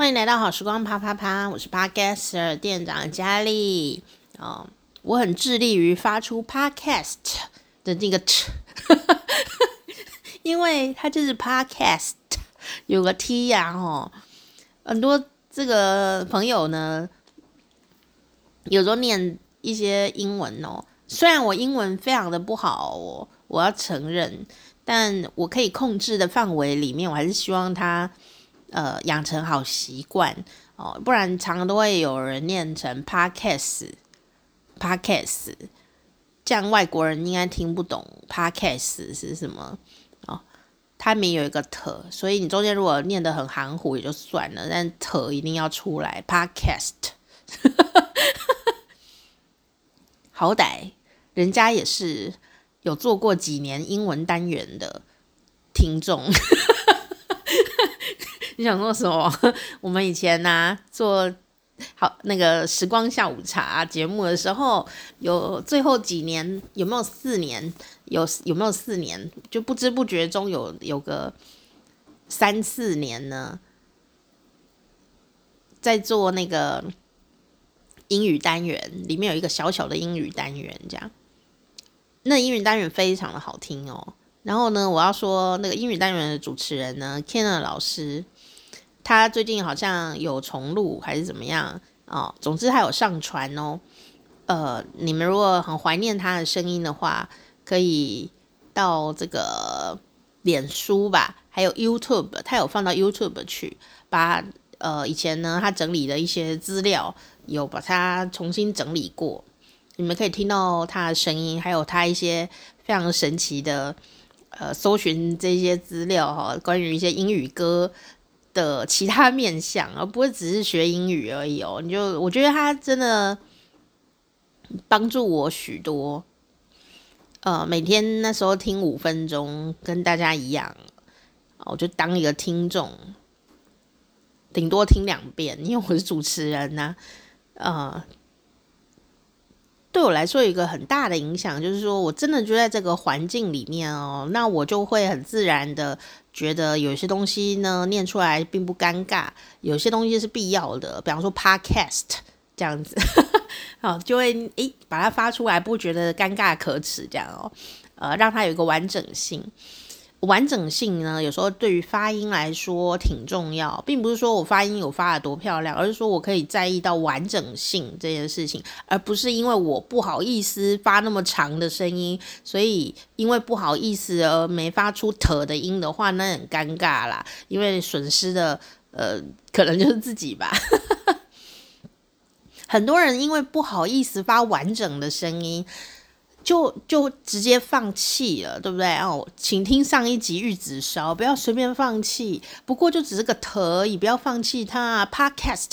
欢迎来到好时光啪啪啪，我是 Podcaster 店长佳丽。我很致力于发出 Podcast 的那个 t， 因为它就是 Podcast 有个 t 啊吼。很多这个朋友呢，有时候念一些英文哦，虽然我英文非常的不好哦，我要承认，但我可以控制的范围里面，我还是希望它养成好习惯哦，不然常都会有人念成 podcast， 这样外国人应该听不懂 podcast 是什么哦。它里面有一个 t， 所以你中间如果念得很含糊也就算了，但 t 一定要出来 podcast 好歹人家也是有做过几年英文单元的听众你想说什么？我们以前做好那个时光下午茶节目的时候，有最后几年有没有4年？有没有4年？就不知不觉中有个3-4年呢，在做那个英语单元，里面有一个小小的英语单元，这样。那英语单元非常的好听哦。然后呢，我要说那个英语单元的主持人呢 ，Kenna 老师。他最近好像有重录还是怎么样哦，总之他有上传哦。你们如果很怀念他的声音的话，可以到这个脸书吧，还有 YouTube， 他有放到 YouTube 去，把以前呢他整理的一些资料，有把它重新整理过，你们可以听到他的声音，还有他一些非常神奇的搜寻这些资料关于一些英语歌的其他面向，而不会只是学英语而已哦。我觉得他真的帮助我许多。每天那时候听5分钟，跟大家一样，我就当一个听众，顶多听2遍，因为我是主持人对我来说有一个很大的影响，就是说我真的就在这个环境里面哦，那我就会很自然的觉得有些东西呢念出来并不尴尬，有些东西是必要的，比方说 podcast 这样子好，就会把它发出来，不觉得尴尬可耻这样哦。让它有一个完整性。完整性呢，有时候对于发音来说挺重要，并不是说我发音有发得多漂亮，而是说我可以在意到完整性这件事情，而不是因为我不好意思发那么长的声音，所以因为不好意思而没发出特的音的话，那很尴尬啦，因为损失的可能就是自己吧很多人因为不好意思发完整的声音就直接放弃了，对不对哦？请听上一集玉子烧，不要随便放弃。不过就只是个特而已，不要放弃它。Podcast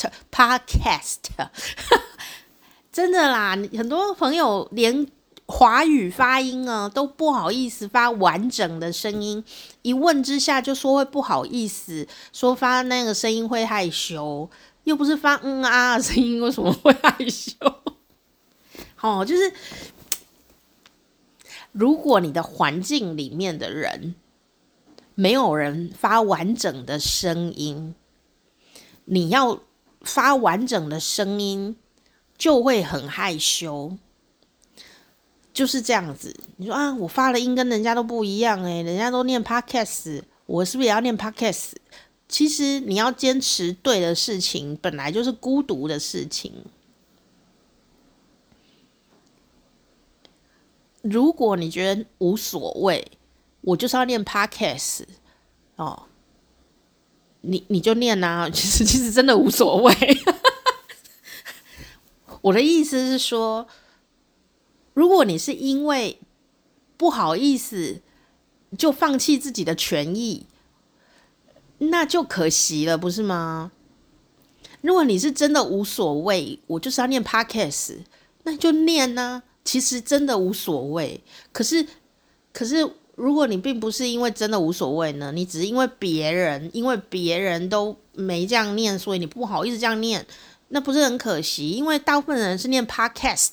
真的啦，很多朋友连华语发音都不好意思发完整的声音，一问之下就说会不好意思，说发那个声音会害羞，又不是发的声音，为什么会害羞？就是。如果你的环境里面的人没有人发完整的声音，你要发完整的声音就会很害羞，就是这样子。你说我发的音跟人家都不一样人家都念 podcast， 我是不是也要念 podcast？ 其实你要坚持对的事情，本来就是孤独的事情。如果你觉得无所谓，我就是要念 podcast 哦，你就念啊，其实真的无所谓我的意思是说，如果你是因为不好意思就放弃自己的权益，那就可惜了，不是吗？如果你是真的无所谓，我就是要念 podcast， 那就念啊，其实真的无所谓。可是如果你并不是因为真的无所谓呢，你只是因为别人都没这样念，所以你不好意思这样念，那不是很可惜？因为大部分人是念 podcast，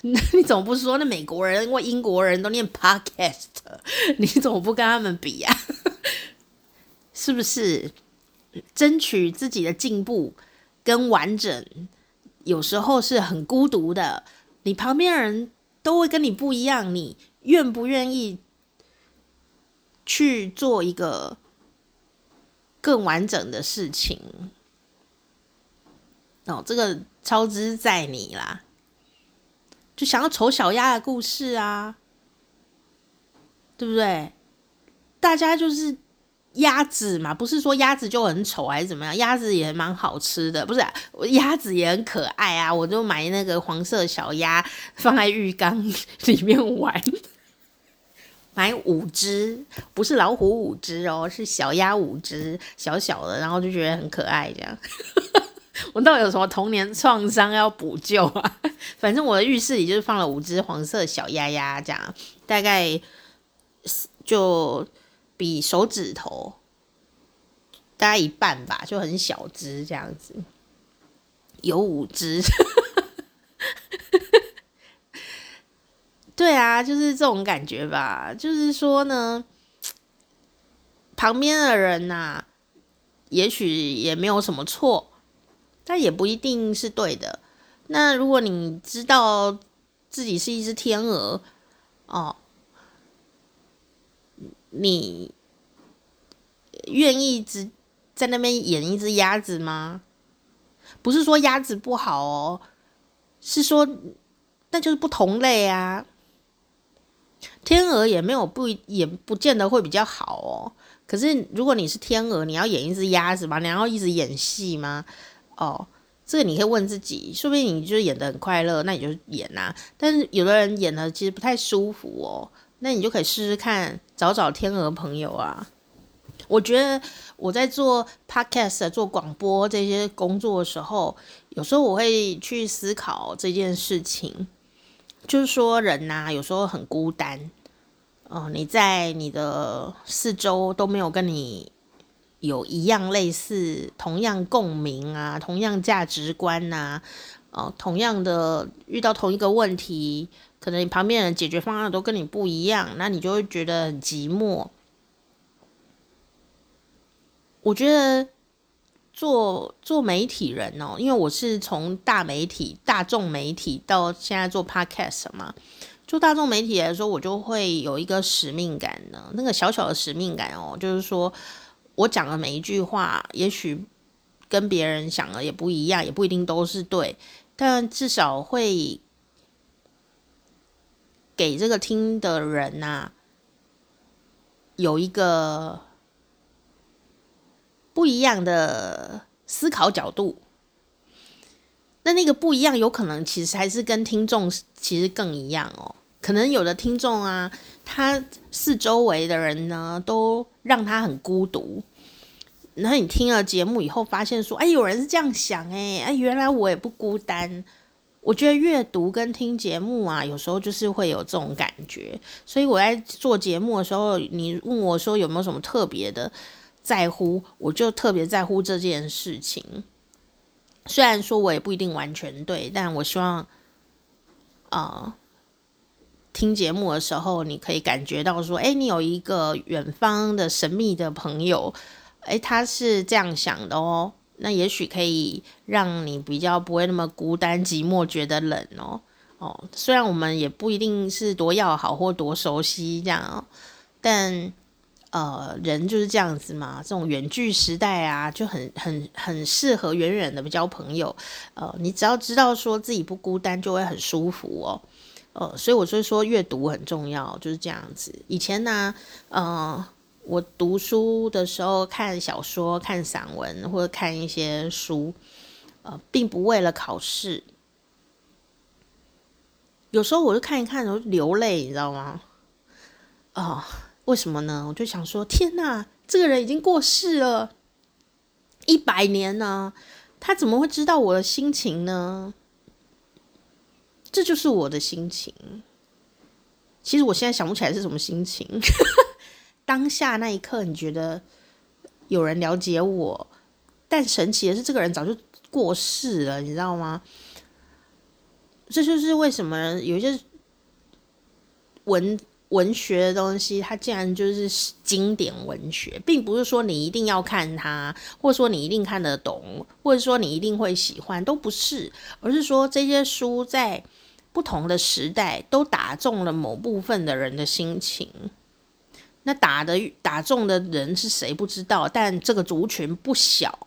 你总不说那美国人因为英国人都念 podcast， 你总不跟他们比啊是不是？争取自己的进步跟完整，有时候是很孤独的。你旁边人都会跟你不一样，你愿不愿意去做一个更完整的事情？哦，这个超支在你啦，就想要丑小鸭的故事啊，对不对？大家就是鸭子嘛，不是说鸭子就很丑还是怎么样，鸭子也蛮好吃的，不是啊，鸭子也很可爱啊，我就买那个黄色小鸭放在浴缸里面玩，买5只，不是老虎5只哦，是小鸭5只，小小的，然后就觉得很可爱这样。我到底有什么童年创伤要补救啊？反正我的浴室里就是放了5只黄色小鸭鸭这样，大概就比手指头大概一半吧，就很小只这样子，有5只。对啊，就是这种感觉吧。就是说呢，旁边的人啊，也许也没有什么错，但也不一定是对的。那如果你知道自己是一只天鹅哦，你愿意只在那边演一只鸭子吗？不是说鸭子不好哦，是说那就是不同类啊。天鹅也没有也不见得会比较好哦。可是如果你是天鹅，你要演一只鸭子吗？你要一直演戏吗？哦，这个你可以问自己，说不定你就演得很快乐，那你就演啊。但是有的人演得其实不太舒服哦，那你就可以试试看，找天鹅朋友啊。我觉得我在做 podcast、做广播这些工作的时候，有时候我会去思考这件事情，就是说人啊，有时候很孤单。你在你的四周都没有跟你有一样类似同样共鸣啊，同样价值观啊，同样的遇到同一个问题，可能你旁边人解决方案都跟你不一样，那你就会觉得很寂寞。我觉得做媒体人哦，因为我是从大众媒体到现在做 podcast 嘛，做大众媒体来说，我就会有一个使命感呢，那个小小的使命感哦，就是说我讲的每一句话，也许跟别人想的也不一样，也不一定都是对，但至少会给这个听的人啊，有一个不一样的思考角度。那个不一样，有可能其实还是跟听众其实更一样哦。可能有的听众啊，他四周围的人呢，都让他很孤独。然后你听了节目以后，发现说，哎，有人是这样想，哎，原来我也不孤单。我觉得阅读跟听节目啊，有时候就是会有这种感觉。所以我在做节目的时候，你问我说有没有什么特别的在乎，我就特别在乎这件事情。虽然说我也不一定完全对，但我希望，听节目的时候，你可以感觉到说，你有一个远方的神秘的朋友，他是这样想的哦。那也许可以让你比较不会那么孤单寂寞，觉得冷哦。虽然我们也不一定是多要好或多熟悉这样哦，但人就是这样子嘛。这种远距时代啊，就很适合远远的交朋友。你只要知道说自己不孤单，就会很舒服哦。所以我就说阅读很重要，就是这样子。以前呢，我读书的时候看小说、看散文或者看一些书，并不为了考试。有时候我就看一看，我就流泪，你知道吗？为什么呢？我就想说，天哪，这个人已经过世了100年呢，他怎么会知道我的心情呢？这就是我的心情。其实我现在想不起来是什么心情。当下那一刻你觉得有人了解我，但神奇的是这个人早就过世了，你知道吗？这就是为什么有一些文学的东西，它竟然就是经典文学，并不是说你一定要看它，或者说你一定看得懂，或者说你一定会喜欢，都不是，而是说这些书在不同的时代都打中了某部分的人的心情。那打中的人是谁不知道，但这个族群不小。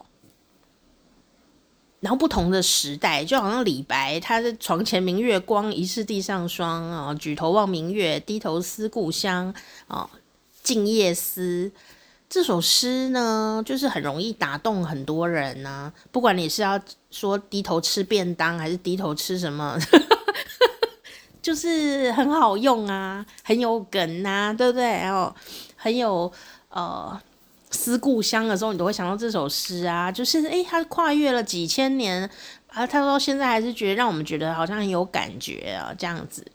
然后不同的时代，就好像李白，他是床前明月光，疑是地上霜啊，举头望明月，低头思故乡啊，静夜思。这首诗呢，就是很容易打动很多人啊，不管你是要说低头吃便当，还是低头吃什么。就是很好用啊，很有梗啊，对不对？然后很有思故乡的时候，你都会想到这首诗啊。就是它跨越了几千年啊，它到现在还是觉得让我们觉得好像很有感觉啊，这样子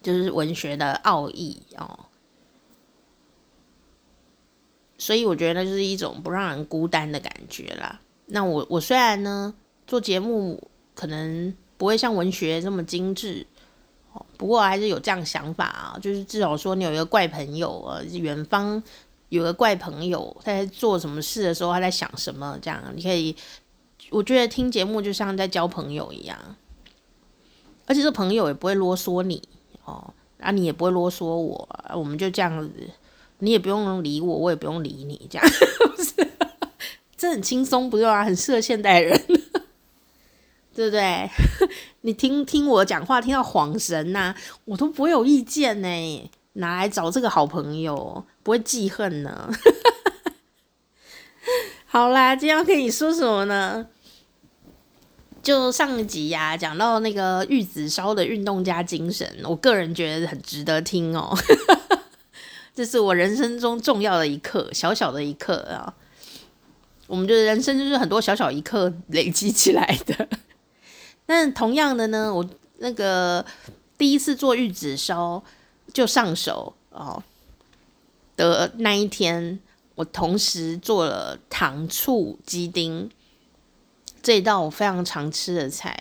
就是文学的奥义哦。所以我觉得那就是一种不让人孤单的感觉啦。那我虽然呢做节目可能不会像文学这么精致。不过还是有这样想法啊，就是至少说你有一个怪朋友啊，远方有个怪朋友，他在做什么事的时候他在想什么，这样你可以，我觉得听节目就像在交朋友一样，而且这朋友也不会啰嗦你啊，你也不会啰嗦我，我们就这样子，你也不用理我，我也不用理你，这样这很轻松，不对啊，很适合现代人。对不对？你听我讲话，听到恍神呐，我都不会有意见呢。拿来找这个好朋友，不会记恨呢。好啦，今天要跟你说什么呢？就上一集呀，讲到那个玉子烧的运动家精神，我个人觉得很值得听哦。这是我人生中重要的一课，小小的一课啊。我们就是人生就是很多小小一刻累积起来的。但同样的呢，我那个第一次做玉子烧就上手的那一天，我同时做了糖醋鸡丁，这一道我非常常吃的菜。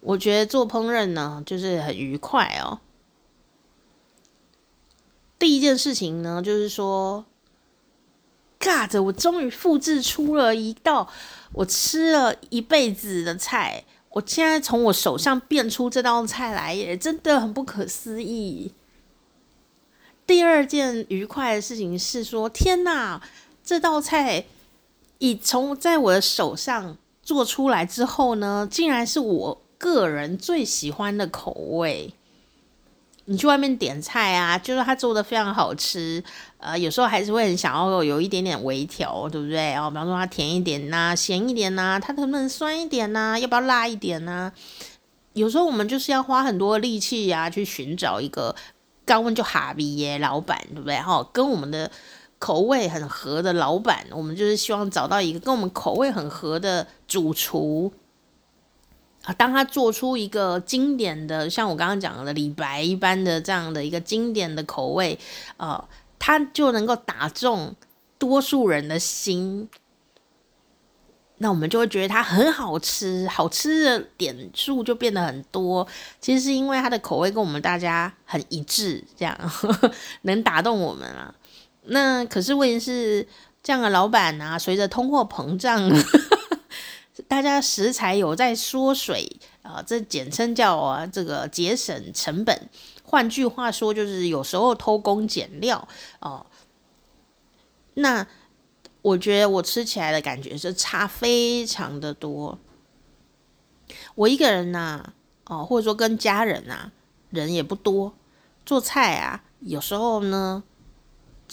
我觉得做烹饪呢就是很愉快哦。第一件事情呢就是说God， 我终于复制出了一道我吃了一辈子的菜，我现在从我手上变出这道菜来耶，真的很不可思议。第二件愉快的事情是说，天哪，这道菜已从在我的手上做出来之后呢，竟然是我个人最喜欢的口味。你去外面点菜啊，就是他做的非常好吃，有时候还是会很想要有一点点微调，对不对？比方说它甜一点啊，咸一点啊，它能不能酸一点啊，要不要辣一点啊？有时候我们就是要花很多力气啊，去寻找一个干问就哈比耶老板，对不对？跟我们的口味很合的老板，我们就是希望找到一个跟我们口味很合的主厨。当他做出一个经典的，像我刚刚讲的李白一般的这样的一个经典的口味，他就能够打中多数人的心，那我们就会觉得它很好吃，好吃的点数就变得很多。其实是因为它的口味跟我们大家很一致，这样能打动我们啊。那可是问题是，这样的老板啊，随着通货膨胀。大家食材有在缩水啊，这简称叫这个节省成本。换句话说，就是有时候偷工减料哦。那我觉得我吃起来的感觉是差非常的多。我一个人呐，或者说跟家人啊，人也不多，做菜啊，有时候呢。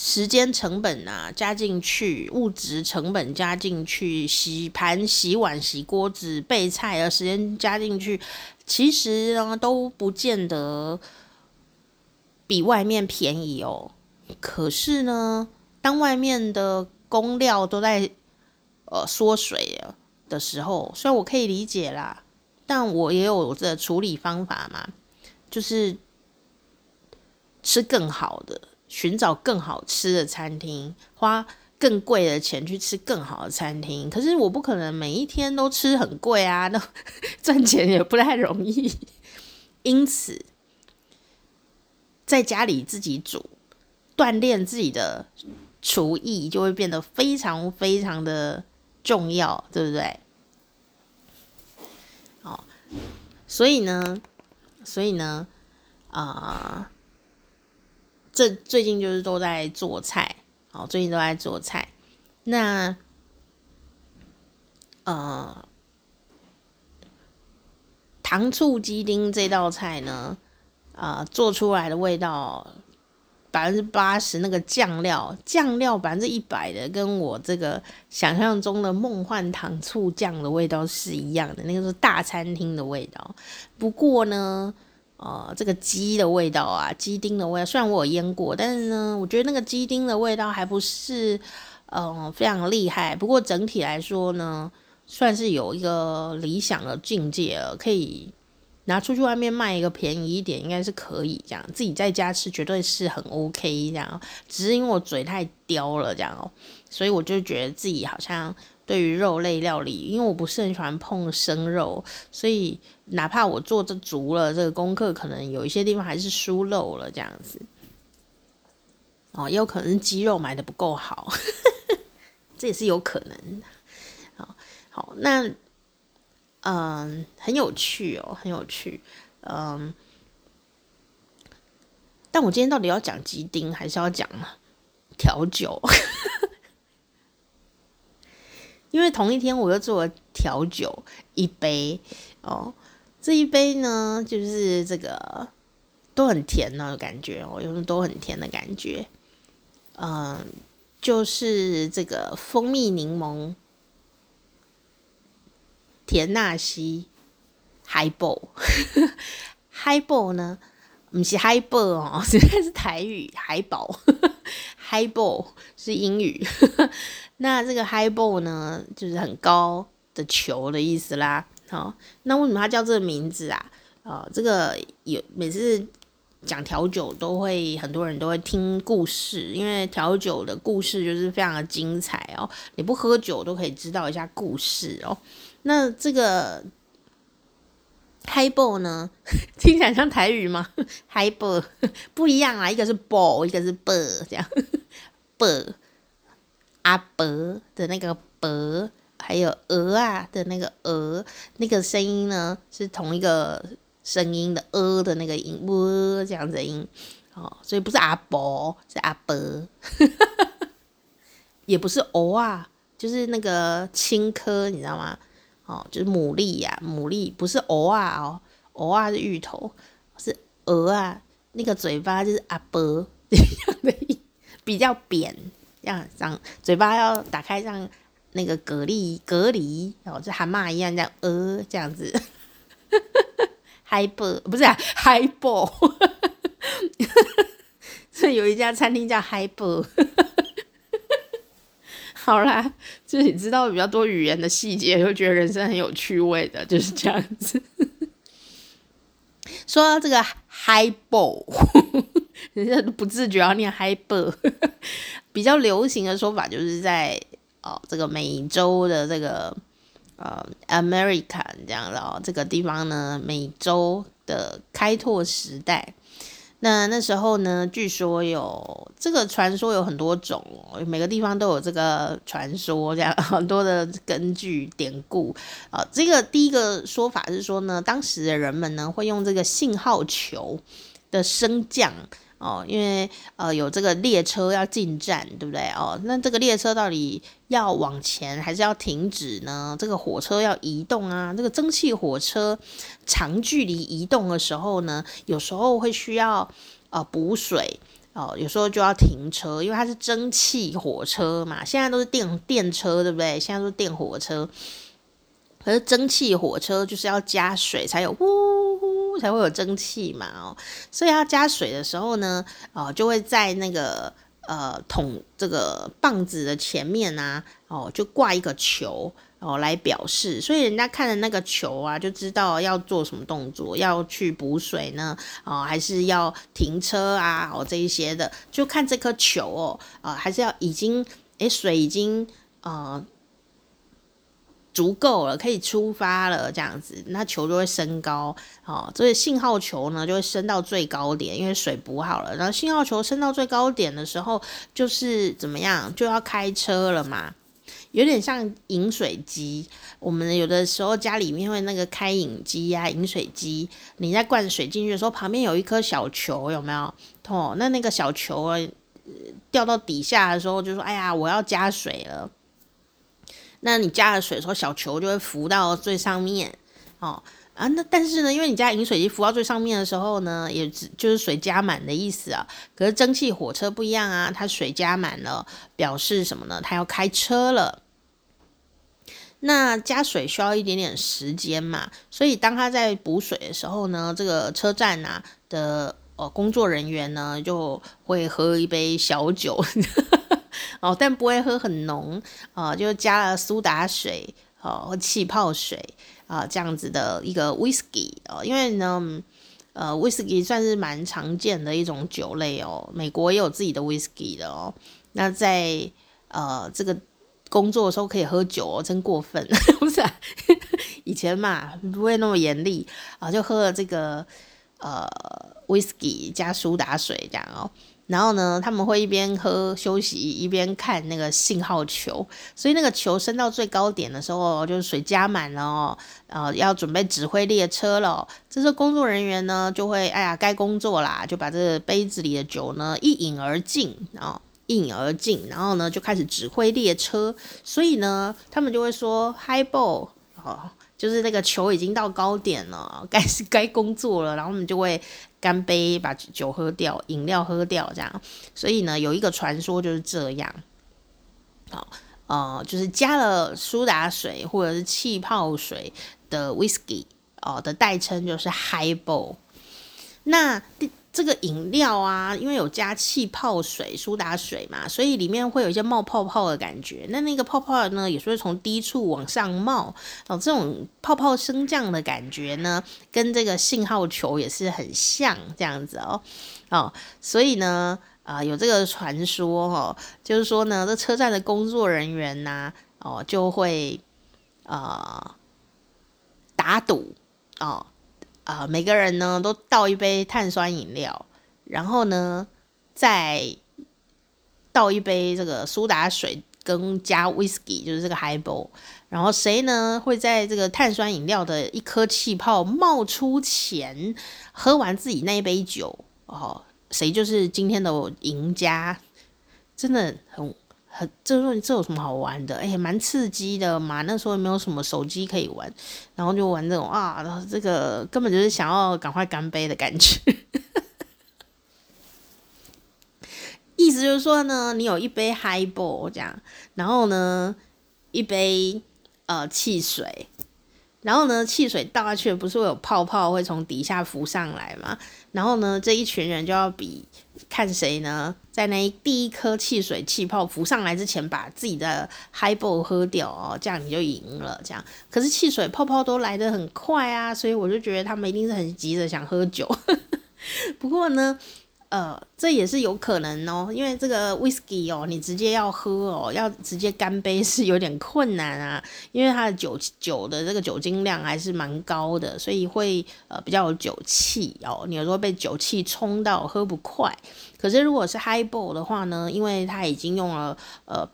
时间成本啊加进去，物质成本加进去，洗盘、洗碗、洗锅子、备菜的时间加进去，其实呢都不见得比外面便宜哦。可是呢，当外面的工料都在缩水的时候，虽然我可以理解啦，但我也有我的处理方法嘛，就是吃更好的。寻找更好吃的餐厅，花更贵的钱去吃更好的餐厅。可是我不可能每一天都吃很贵啊，那赚钱也不太容易。因此，在家里自己煮，锻炼自己的厨艺就会变得非常非常的重要，对不对？哦，所以呢，这最近就是都在做菜，哦，最近都在做菜。那，糖醋鸡丁这道菜呢，做出来的味道80%那个酱料100%的，跟我这个想象中的梦幻糖醋酱的味道是一样的，那个是大餐厅的味道。不过呢，这个鸡的味道啊，鸡丁的味道，虽然我有腌过，但是呢，我觉得那个鸡丁的味道还不是非常厉害。不过整体来说呢，算是有一个理想的境界了，可以拿出去外面卖一个便宜一点，应该是可以这样。自己在家吃绝对是很 OK 这样，只是因为我嘴太刁了这样哦，所以我就觉得自己好像对于肉类料理，因为我不是很喜欢碰生肉，所以哪怕我做这足了这个功课，可能有一些地方还是疏漏了这样子。哦，也有可能鸡肉买的不够好，这也是有可能的。好，那。很有趣哦，很有趣。但我今天到底要讲鸡丁，还是要讲调酒？因为同一天我又做了调酒一杯哦，这一杯呢，就是这个都很甜的感觉哦，有种都很甜的感觉。就是这个蜂蜜柠檬。田纳西 highball highball 呢，不是 highball 哦，实在是台语海宝highball 是英语那这个 highball 呢，就是很高的球的意思啦。好，那为什么它叫这个名字啊？这个有每次讲调酒都会很多人都会听故事，因为调酒的故事就是非常的精彩哦，你不喝酒都可以知道一下故事哦。那这个 highball 呢，听起来像台语吗？ highball 不一样啊，一个是 ball， 一个是 ball， 这样 ball 阿伯的那个伯，还有鹅啊的那个鹅，那个声音呢是同一个声音的的那个音，这样子的音哦，所以不是阿伯，是阿伯，也不是啊，就是那个青稞，你知道吗？哦，就是牡蛎啊，牡蛎不是藕啊是芋头，是鹅啊，那个嘴巴就是阿伯这样的，比较扁，这样嘴巴要打开，像那个蛤蜊哦，就蛤蟆一样，像这样子，highball 不是highball， 所以有一家餐厅叫 highball 好啦，就是你知道比较多语言的细节，就觉得人生很有趣味的，就是这样子。说到这个 highball， 人家不自觉要念 highball 比较流行的说法就是在这个美洲的这个America 这样的这个地方呢，美洲的开拓时代。那时候呢，据说有这个传说有很多种，每个地方都有这个传说，这样很多的根据典故。这个第一个说法是说呢，当时的人们呢会用这个信号球的升降因为有这个列车要进站，对不对？那这个列车到底要往前还是要停止呢？这个火车要移动啊，这个蒸汽火车长距离移动的时候呢，有时候会需要补水有时候就要停车，因为它是蒸汽火车嘛。现在都是电车，对不对？现在都是电火车，可是蒸汽火车就是要加水才有才会有蒸汽嘛所以要加水的时候呢，就会在那个这个棒子的前面啊，就挂一个球来表示，所以人家看了那个球啊，就知道要做什么动作，要去补水呢，还是要停车啊，这一些的，就看这颗球还是要已经水已经足够了，可以出发了这样子，那球就会升高，哦，所以信号球呢就会升到最高点，因为水补好了，然后信号球升到最高点的时候，就是怎么样，就要开车了嘛。有点像饮水机，我们有的时候家里面会那个开饮机啊，饮水机，你在灌水进去的时候，旁边有一颗小球，有没有？哦，那个小球掉到底下的时候，就说：“哎呀，我要加水了。”那你加了水的时候，小球就会浮到最上面，哦。啊，那但是呢，因为你家饮水机浮到最上面的时候呢，也就是水加满的意思啊。可是蒸汽火车不一样啊，它水加满了，表示什么呢？它要开车了。那加水需要一点点时间嘛，所以当它在补水的时候呢，这个车站啊的工作人员呢就会喝一杯小酒，哦，但不会喝很浓啊，就加了苏打水。哦，或气泡水啊，这样子的一个 whisky 哦，因为呢，whisky 算是蛮常见的一种酒类哦，美国也有自己的 whisky 的哦。那在这个工作的时候可以喝酒哦，真过分，不是、啊？以前嘛不会那么严厉啊，就喝了这个whisky 加苏打水这样哦。然后呢，他们会一边喝休息，一边看那个信号球，所以那个球升到最高点的时候，就是水加满了哦，要准备指挥列车了、哦。这时候工作人员呢，就会哎呀该工作啦，就把这个杯子里的酒呢一饮而尽哦，一饮而尽，然后呢就开始指挥列车。所以呢，他们就会说 highball 哦，就是那个球已经到高点了，该工作了，然后我们就会。干杯，把酒喝掉，饮料喝掉，这样。所以呢，有一个传说就是这样，好，就是加了苏打水或者是气泡水的 whisky 哦的代称就是 highball。那这个饮料啊，因为有加气泡水、苏打水嘛，所以里面会有一些冒泡泡的感觉。那个泡泡呢，也是会从低处往上冒，哦，这种泡泡升降的感觉呢，跟这个信号球也是很像这样子哦。哦，所以呢，有这个传说哦，就是说呢，这车站的工作人员呐、啊，哦，就会打赌哦。每个人呢都倒一杯碳酸饮料，然后呢再倒一杯这个苏打水跟加 whisky 就是这个 highball， 然后谁呢会在这个碳酸饮料的一颗气泡冒出前喝完自己那一杯酒哦，谁就是今天的赢家，真的很这有什么好玩的？哎，蛮刺激的嘛。那时候也没有什么手机可以玩，然后就玩这种啊，然后这个根本就是想要赶快干杯的感觉。意思就是说呢，你有一杯 highball 这样，然后呢一杯汽水，然后呢汽水倒下去不是会有泡泡会从底下浮上来嘛？然后呢这一群人就要比。看谁呢？在那第一颗汽水气泡浮上来之前，把自己的 highball 喝掉哦，这样你就赢了。这样，可是汽水泡泡都来得很快啊，所以我就觉得他们一定是很急着想喝酒。不过呢，这也是有可能哦，因为这个 whisky 哦，你直接要喝哦，要直接干杯是有点困难啊，因为它的酒的这个酒精量还是蛮高的，所以会比较有酒气哦，你有时候被酒气冲到喝不快。可是如果是 highball 的话呢，因为它已经用了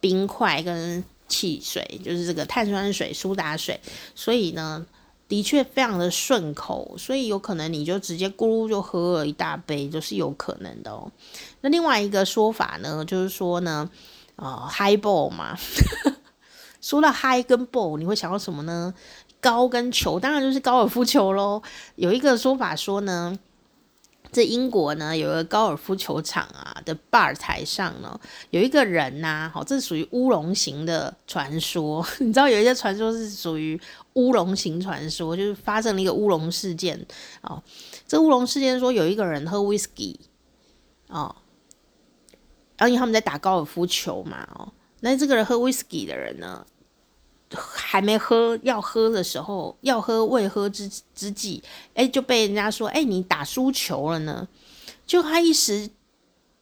冰块跟汽水，就是这个碳酸水、苏打水，所以呢。的确非常的顺口，所以有可能你就直接咕噜就喝了一大杯，就是有可能的哦。那另外一个说法呢，就是说呢，highball 嘛，说到 high 跟 ball， 你会想到什么呢？高跟球，当然就是高尔夫球咯。有一个说法说呢，在英国呢有一个高尔夫球场啊的 bar 台上呢有一个人呐、啊，这是属于乌龙型的传说。你知道有一些传说是属于乌龙型传说，就是发生了一个乌龙事件哦。这乌龙事件说有一个人喝 whisky 哦，然后因为他们在打高尔夫球嘛哦，那这个人喝 whisky 的人呢？还没喝，要喝的时候，要喝未喝之际，哎，就被人家说，哎，你打输球了呢。就他一时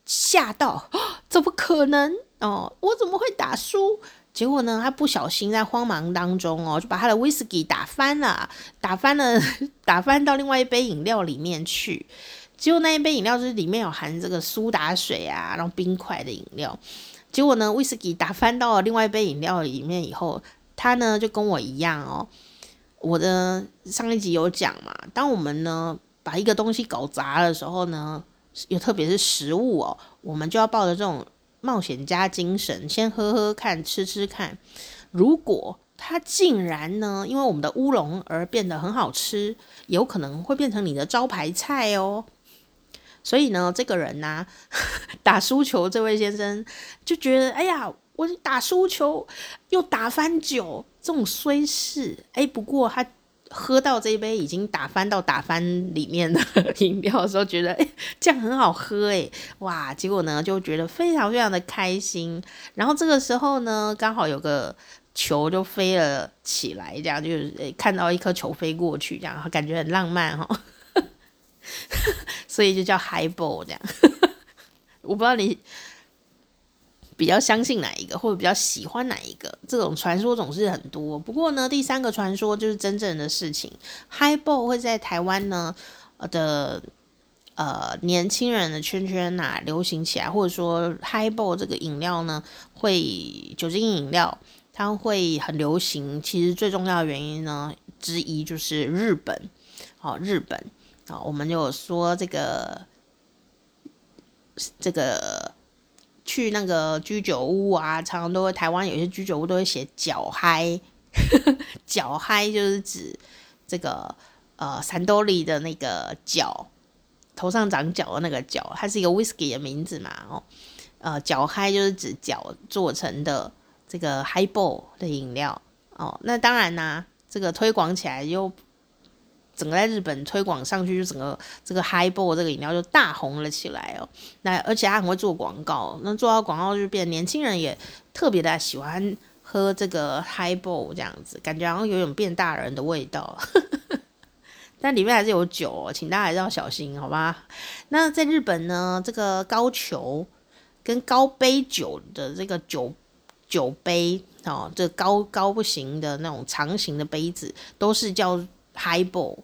吓到，怎么可能哦？我怎么会打输？结果呢，他不小心在慌忙当中就把他的威士忌打翻到另外一杯饮料里面去。结果那一杯饮料就是里面有含这个苏打水啊，然后冰块的饮料。结果呢，威士忌打翻到了另外一杯饮料里面以后，他呢就跟我一样我的上一集有讲嘛，当我们呢把一个东西搞砸的时候呢，也特别是食物我们就要抱着这种冒险家精神，先喝喝看，吃吃看。如果它竟然呢，因为我们的乌龙而变得很好吃，有可能会变成你的招牌菜哦。所以呢，这个人啊，打输球这位先生就觉得，哎呀，我打输球又打翻酒，这种衰事。不过他喝到这一杯已经打翻到打翻里面的饮料的时候，觉得这样很好喝哇！结果呢就觉得非常非常的开心。然后这个时候呢，刚好有个球就飞了起来，这样就是看到一颗球飞过去，这样感觉很浪漫所以就叫 highball 这样。我不知道你比较相信哪一个，或者比较喜欢哪一个，这种传说总是很多。不过呢，第三个传说就是真正的事情。Highball 会在台湾呢的年轻人的圈圈流行起来，或者说 Highball 这个饮料呢，会酒精饮料它会很流行。其实最重要的原因呢之一就是日本。日本我们就有说这个。去那个居酒屋啊，常常都会，台湾有些居酒屋都会写脚嗨，脚嗨就是指这个三兜里的那个脚，头上长角的那个角，它是一个 whisky 的名字嘛脚嗨就是指脚做成的这个 highball 的饮料那当然这个推广起来又整个在日本推广上去，就整个这个 highball 这个饮料就大红了起来那而且他很会做广告，那做到广告就变年轻人也特别的喜欢喝这个 highball 这样子，感觉好像有点变大人的味道但里面还是有酒请大家还是要小心好吧。那在日本呢，这个高球跟高杯酒的这个酒杯这高不行的那种长形的杯子都是叫highball，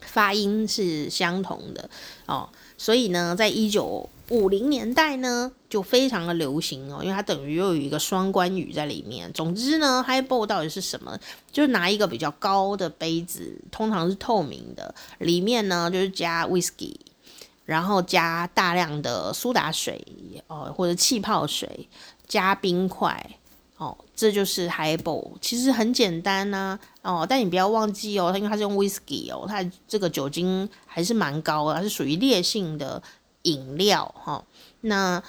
发音是相同的所以呢在1950年代呢就非常的流行因为它等于又有一个双关语在里面。总之呢 highball 到底是什么，就拿一个比较高的杯子，通常是透明的，里面呢就是加 whisky， 然后加大量的苏打水或者气泡水，加冰块这就是 highball， 其实很简单但你不要忘记因为它是用 whisky 它这个酒精还是蛮高的，它是属于烈性的饮料那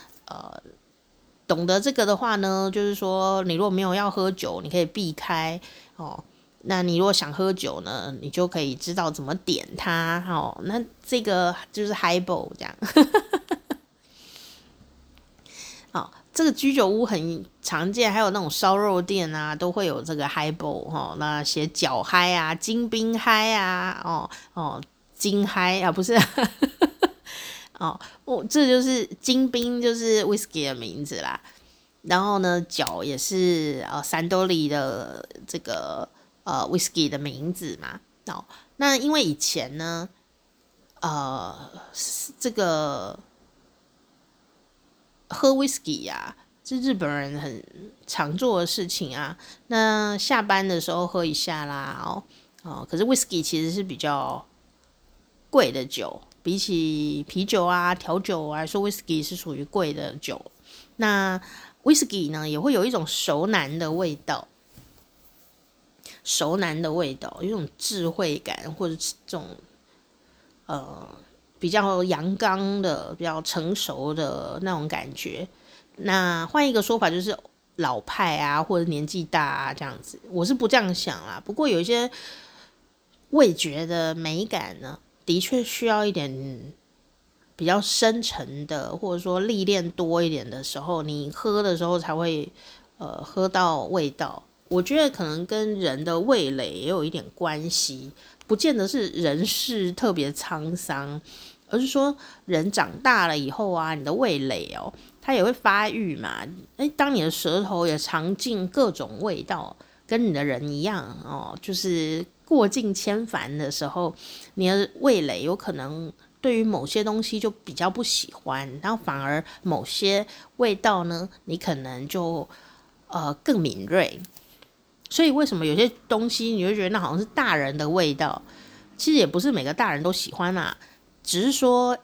懂得这个的话呢，就是说你如果没有要喝酒，你可以避开那你如果想喝酒呢，你就可以知道怎么点它那这个就是 highball 这样这个居酒屋很常见，还有那种烧肉店都会有这个 highball 那些脚嗨啊，金冰嗨啊金嗨啊不是这就是金冰，就是 whisky 的名字啦。然后呢脚也是三多利的这个whisky 的名字嘛那因为以前呢这个喝 whisky 是日本人很常做的事情那下班的时候喝一下啦可是 whisky 其实是比较贵的酒，比起啤酒调酒来说 whisky 是属于贵的酒。那 whisky 呢也会有一种熟男的味道，有一种智慧感，或者这种比较阳刚的，比较成熟的那种感觉。那换一个说法就是老派或者年纪大这样子，我是不这样想啦。不过有一些味觉的美感呢，的确需要一点比较深沉的，或者说历练多一点的时候，你喝的时候才会喝到味道。我觉得可能跟人的味蕾也有一点关系，不见得是人世特别沧桑，而是说人长大了以后你的味蕾它也会发育嘛。当你的舌头也尝尽各种味道，跟你的人一样哦，就是过尽千帆的时候，你的味蕾有可能对于某些东西就比较不喜欢，然后反而某些味道呢，你可能就更敏锐。所以为什么有些东西你会觉得那好像是大人的味道，其实也不是每个大人都喜欢啦，只是说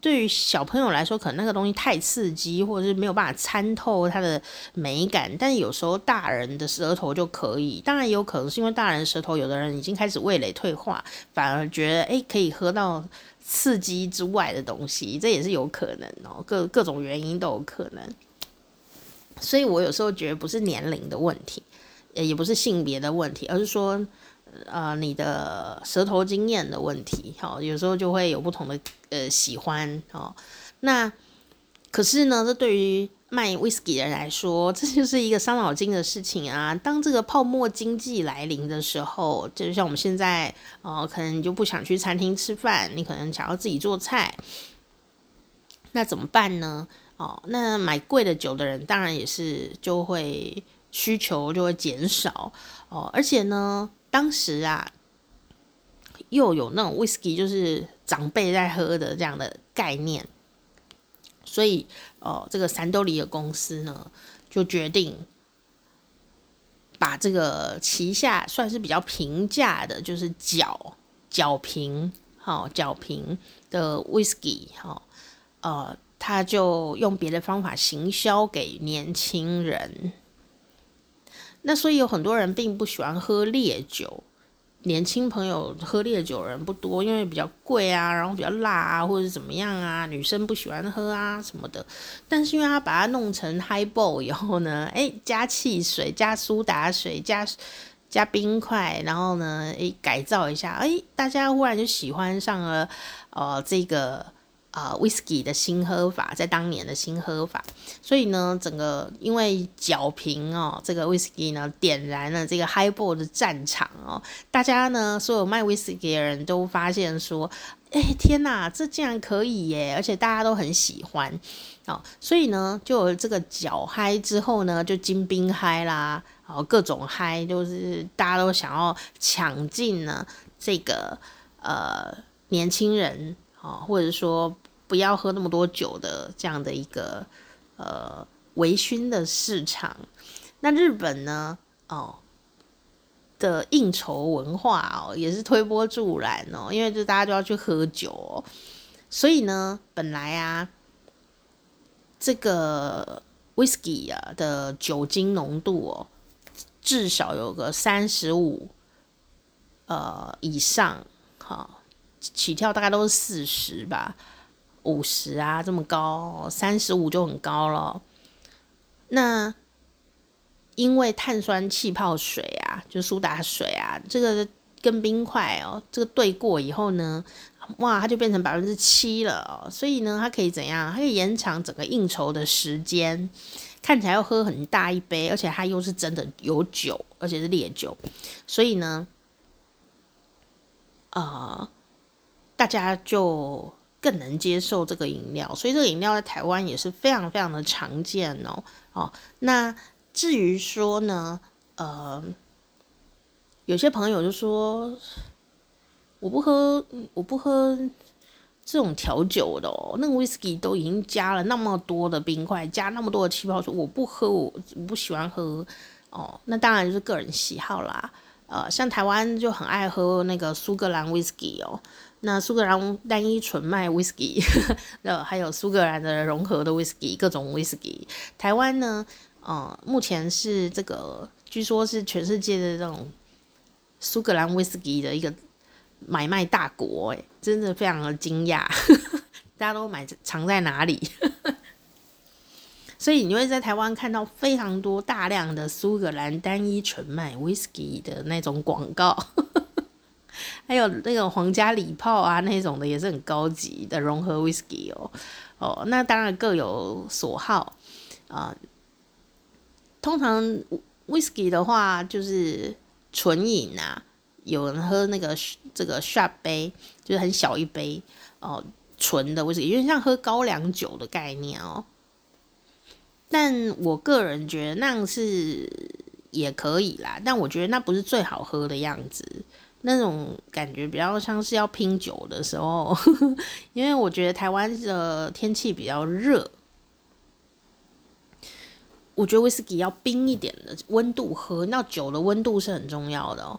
对于小朋友来说，可能那个东西太刺激，或者是没有办法参透它的美感。但有时候大人的舌头就可以，当然也有可能是因为大人舌头，有的人已经开始味蕾退化，反而觉得可以喝到刺激之外的东西，这也是有可能哦，各种原因都有可能。所以我有时候觉得不是年龄的问题，也不是性别的问题，而是说你的舌头经验的问题，有时候就会有不同的喜欢。那可是呢，这对于卖 whisky 的人来说，这就是一个伤脑筋的事情啊。当这个泡沫经济来临的时候，就像我们现在可能你就不想去餐厅吃饭，你可能想要自己做菜，那怎么办呢？那买贵的酒的人当然也是就会需求就会减少而且呢，当时啊，又有那种 whisky 就是长辈在喝的这样的概念，所以这个三兜里的公司呢，就决定把这个旗下算是比较平价的，就是角瓶的 whisky 他就用别的方法行销给年轻人。那所以有很多人并不喜欢喝烈酒，年轻朋友喝烈酒的人不多，因为比较贵啊，然后比较辣啊，或者怎么样啊，女生不喜欢喝啊什么的。但是因为他把它弄成 highball 以后呢，加汽水、加苏打水、加冰块，然后呢，改造一下，大家忽然就喜欢上了这个whisky 的新喝法，在当年的新喝法。所以呢，整个因为角瓶这个 whisky 呢，点燃了这个 highball 的战场大家呢，所有卖 whisky 的人都发现说，天哪，这竟然可以耶！而且大家都很喜欢所以呢，就有这个角嗨之后呢，就金冰嗨啦，各种嗨，就是大家都想要抢进呢这个年轻人。或者说不要喝那么多酒的这样的一个微醺的市场。那日本呢的应酬文化也是推波助澜因为就大家都要去喝酒所以呢，本来啊这个 whisky 啊的酒精浓度至少有个35以上起跳，大概都是40吧，50啊这么高，35就很高了。那因为碳酸气泡水啊，就苏打水啊，这个跟冰块这个兑过以后呢，哇，它就变成 7% 了所以呢，它可以怎样？它可以延长整个应酬的时间，看起来要喝很大一杯，而且它又是真的有酒，而且是烈酒，所以呢大家就更能接受这个饮料，所以这个饮料在台湾也是非常非常的常见那至于说呢，有些朋友就说我不喝这种调酒的那个 whisky 都已经加了那么多的冰块，加那么多的气泡水，我不喝，我不喜欢喝那当然就是个人喜好啦。像台湾就很爱喝那个苏格兰 whisky 那苏格兰单一纯麦 whisky 还有苏格兰的融合的 whisky， 各种 whisky。 台湾呢目前是这个据说是全世界的这种苏格兰 whisky 的一个买卖大国真的非常的惊讶大家都买藏在哪里所以你会在台湾看到非常多大量的苏格兰单一纯麦 whisky 的那种广告还有那种皇家礼炮啊那种的也是很高级的融合 whisky 那当然各有所好通常 whisky 的话就是纯饮啊，有人喝那个这个 shot 杯，就是很小一杯纯的 whisky， 有点像喝高粱酒的概念但我个人觉得那样是也可以啦，但我觉得那不是最好喝的样子，那种感觉比较像是要拼酒的时候因为我觉得台湾的天气比较热，我觉得威士忌要冰一点的温度喝，那酒的温度是很重要的哦，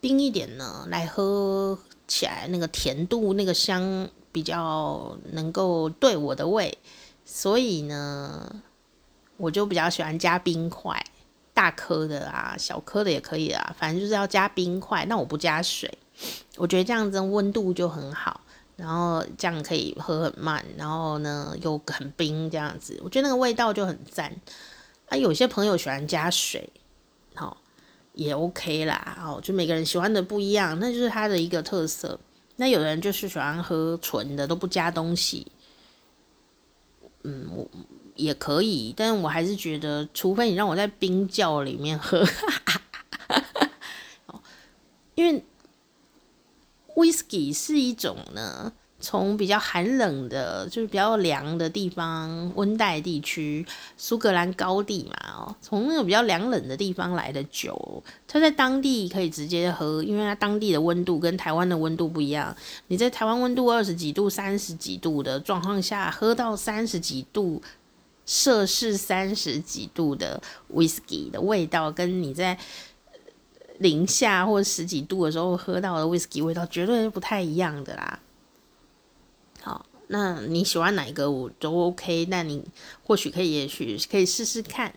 冰一点呢来喝起来那个甜度那个香比较能够对我的胃，所以呢我就比较喜欢加冰块，大颗的啊小颗的也可以啦，反正就是要加冰块，那我不加水，我觉得这样子温度就很好，然后这样可以喝很慢，然后呢又很冰，这样子我觉得那个味道就很赞啊。有些朋友喜欢加水好、哦、也 OK 啦、哦、就每个人喜欢的不一样，那就是它的一个特色。那有的人就是喜欢喝纯的都不加东西，嗯，我也可以，但我还是觉得除非你让我在冰窖里面喝因为 Whisky 是一种呢从比较寒冷的就是比较凉的地方温带地区苏格兰高地嘛、哦、从那个比较凉冷的地方来的酒，它在当地可以直接喝，因为它当地的温度跟台湾的温度不一样，你在台湾温度20几度30几度的状况下喝到30几度摄氏30几度的 whisky 的味道，跟你在0下或10几度的时候喝到的 whisky 味道绝对不太一样的啦。好，那你喜欢哪一个我都 OK， 那你或许可以也许可以试试看。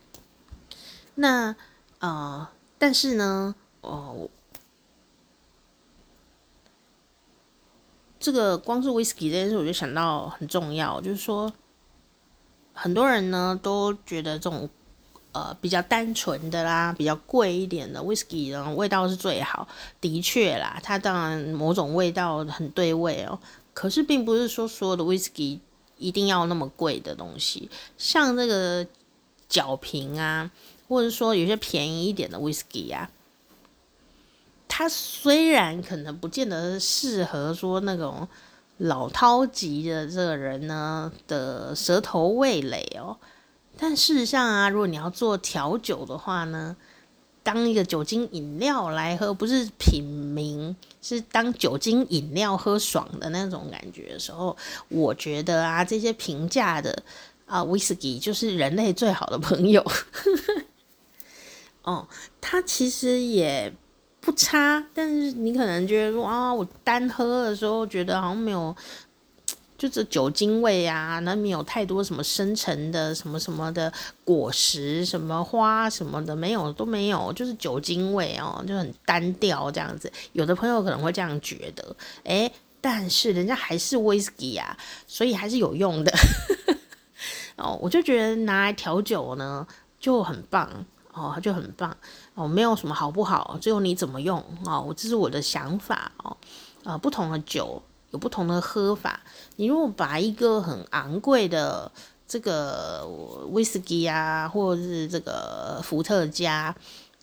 那但是呢这个光是 whisky 这件事我就想到很重要，就是说很多人呢都觉得这种比较单纯的啦比较贵一点的 whisky 呢味道是最好，的确啦它当然某种味道很对味哦，可是并不是说所有的 whisky 一定要那么贵的东西，像这个角瓶啊或者说有些便宜一点的 whisky 啊，它虽然可能不见得适合说那种老饕级的这个人呢的舌头味蕾哦，但事实上啊如果你要做调酒的话呢，当一个酒精饮料来喝，不是品茗，是当酒精饮料喝爽的那种感觉的时候，我觉得啊这些平价的whisky 就是人类最好的朋友哦，它其实也不差，但是你可能觉得说啊，我单喝的时候觉得好像没有，就是酒精味啊，那没有太多什么深沉的什么什么的果实、什么花什么的，没有都没有，就是酒精味哦，就很单调这样子。有的朋友可能会这样觉得，哎，但是人家还是 whisky 啊，所以还是有用的哦。我就觉得拿来调酒呢就很棒。哦，就很棒哦，没有什么好不好，只有你怎么用哦，这是我的想法哦。不同的酒有不同的喝法，你如果把一个很昂贵的这个 whisky 啊，或者是这个伏特加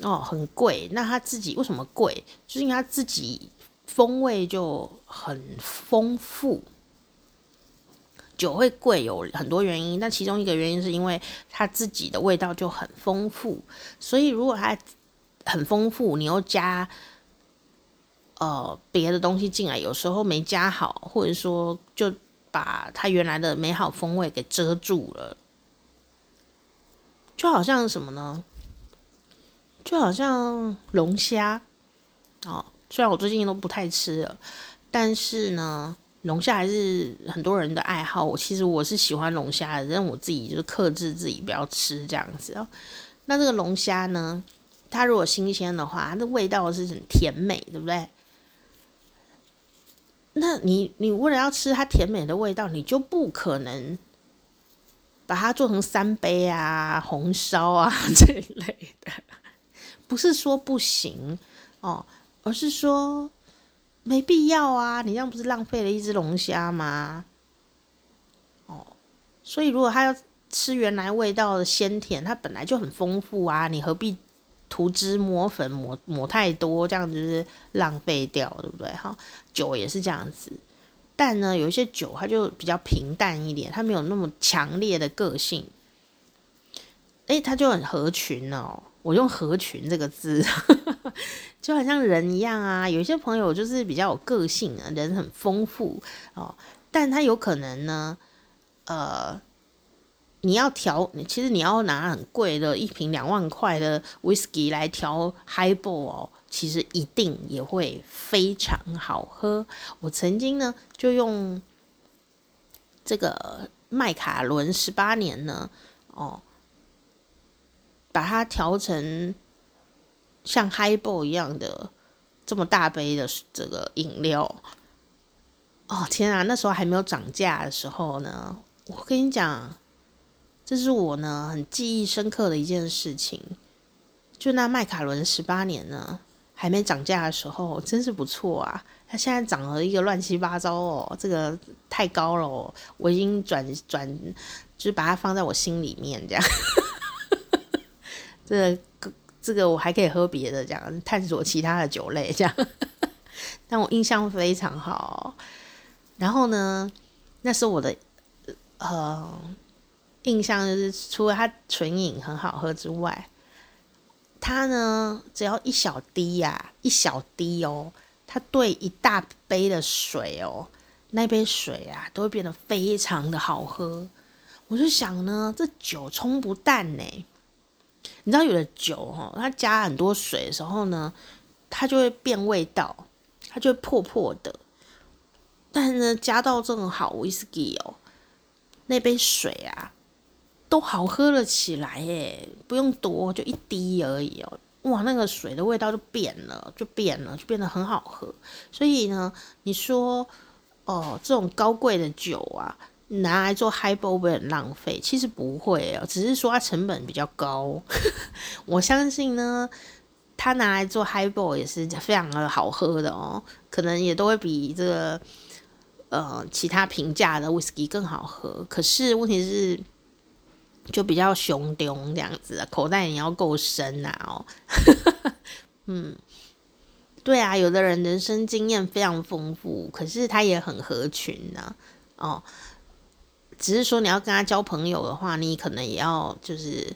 哦，很贵，那他自己为什么贵？就是因为他自己风味就很丰富。酒会贵有很多原因，但其中一个原因是因为它自己的味道就很丰富，所以如果它很丰富，你又加别的东西进来，有时候没加好，或者说就把它原来的美好风味给遮住了，就好像什么呢？就好像龙虾哦，虽然我最近都不太吃了，但是呢。龙虾还是很多人的爱好，其实我是喜欢龙虾的，但我自己就是克制自己不要吃这样子哦。那这个龙虾呢，它如果新鲜的话，它的味道是很甜美，对不对？那你为了要吃它甜美的味道，你就不可能把它做成三杯啊、红烧啊这一类的。不是说不行哦，而是说。没必要啊，你这样不是浪费了一只龙虾吗？哦，所以如果他要吃原来味道的鲜甜，它本来就很丰富啊，你何必涂脂抹粉抹太多，这样就是浪费掉，对不对？哈，酒也是这样子，但呢，有一些酒它就比较平淡一点，它没有那么强烈的个性。哎，他就很合群哦。我用合群这个字就好像人一样啊，有些朋友就是比较有个性啊，人很丰富哦，但他有可能呢你要调，其实你要拿很贵的一瓶2万块的 whisky 来调 highball 哦，其实一定也会非常好喝。我曾经呢就用这个麦卡伦18年呢哦，把它调成像 highball 一样的这么大杯的这个饮料哦，天啊，那时候还没有涨价的时候呢，我跟你讲，这是我呢很记忆深刻的一件事情。就那麦卡伦18年呢还没涨价的时候，真是不错啊。它现在涨了一个乱七八糟哦，这个太高了哦，我已经就是把它放在我心里面这样。这个我还可以喝别的这样，探索其他的酒类这样。但我印象非常好。然后呢，那是我的印象就是除了它纯饮很好喝之外，它呢只要一小滴啊，一小滴哦，它兑一大杯的水哦，那杯水啊都会变得非常的好喝。我就想呢，这酒冲不淡呢。你知道有的酒哦，它加很多水的时候呢，它就会变味道，它就会破破的。但是呢，加到这种好威士忌哦，那杯水啊都好喝了起来耶，不用多，就一滴而已哦。哇，那个水的味道就变了，就变得很好喝。所以呢，你说哦，这种高贵的酒啊，拿来做 highball 会很浪费，其实不会哦，只是说它成本比较高。我相信呢，它拿来做 highball 也是非常的好喝的哦，可能也都会比这个其他平价的 whisky 更好喝。可是问题是，就比较雄中这样子，口袋也要够深啊哦。嗯，对啊，有的人人生经验非常丰富，可是他也很合群啊哦。只是说你要跟他交朋友的话，你可能也要就是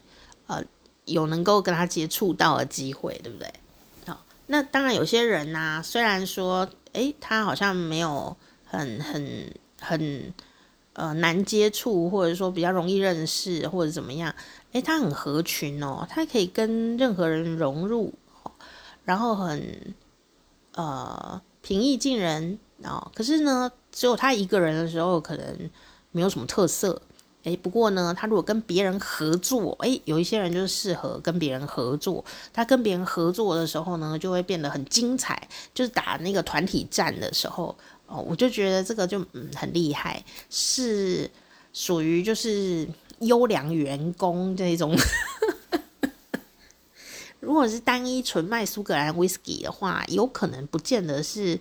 有能够跟他接触到的机会，对不对？好、哦，那当然有些人啊，虽然说他好像没有很难接触，或者说比较容易认识，或者怎么样，他很合群哦，他可以跟任何人融入，哦、然后很平易近人哦。可是呢，只有他一个人的时候，可能没有什么特色。不过呢，他如果跟别人合作，有一些人就是适合跟别人合作。他跟别人合作的时候呢，就会变得很精彩。就是打那个团体战的时候。我就觉得这个就很厉害，是属于就是优良员工这种。如果是单一纯卖苏格兰 whisky 的话，有可能不见得是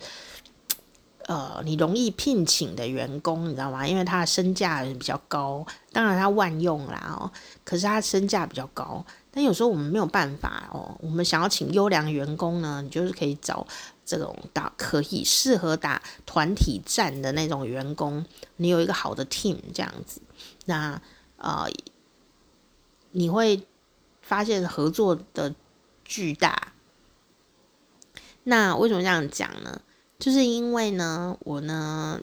你容易聘请的员工，你知道吗？因为他的身价比较高，当然他万用啦哦，可是他身价比较高。但有时候我们没有办法哦，我们想要请优良员工呢，你就是可以找这种可以适合打团体战的那种员工，你有一个好的 team 这样子，那你会发现合作的巨大。那为什么这样讲呢？就是因为呢，我呢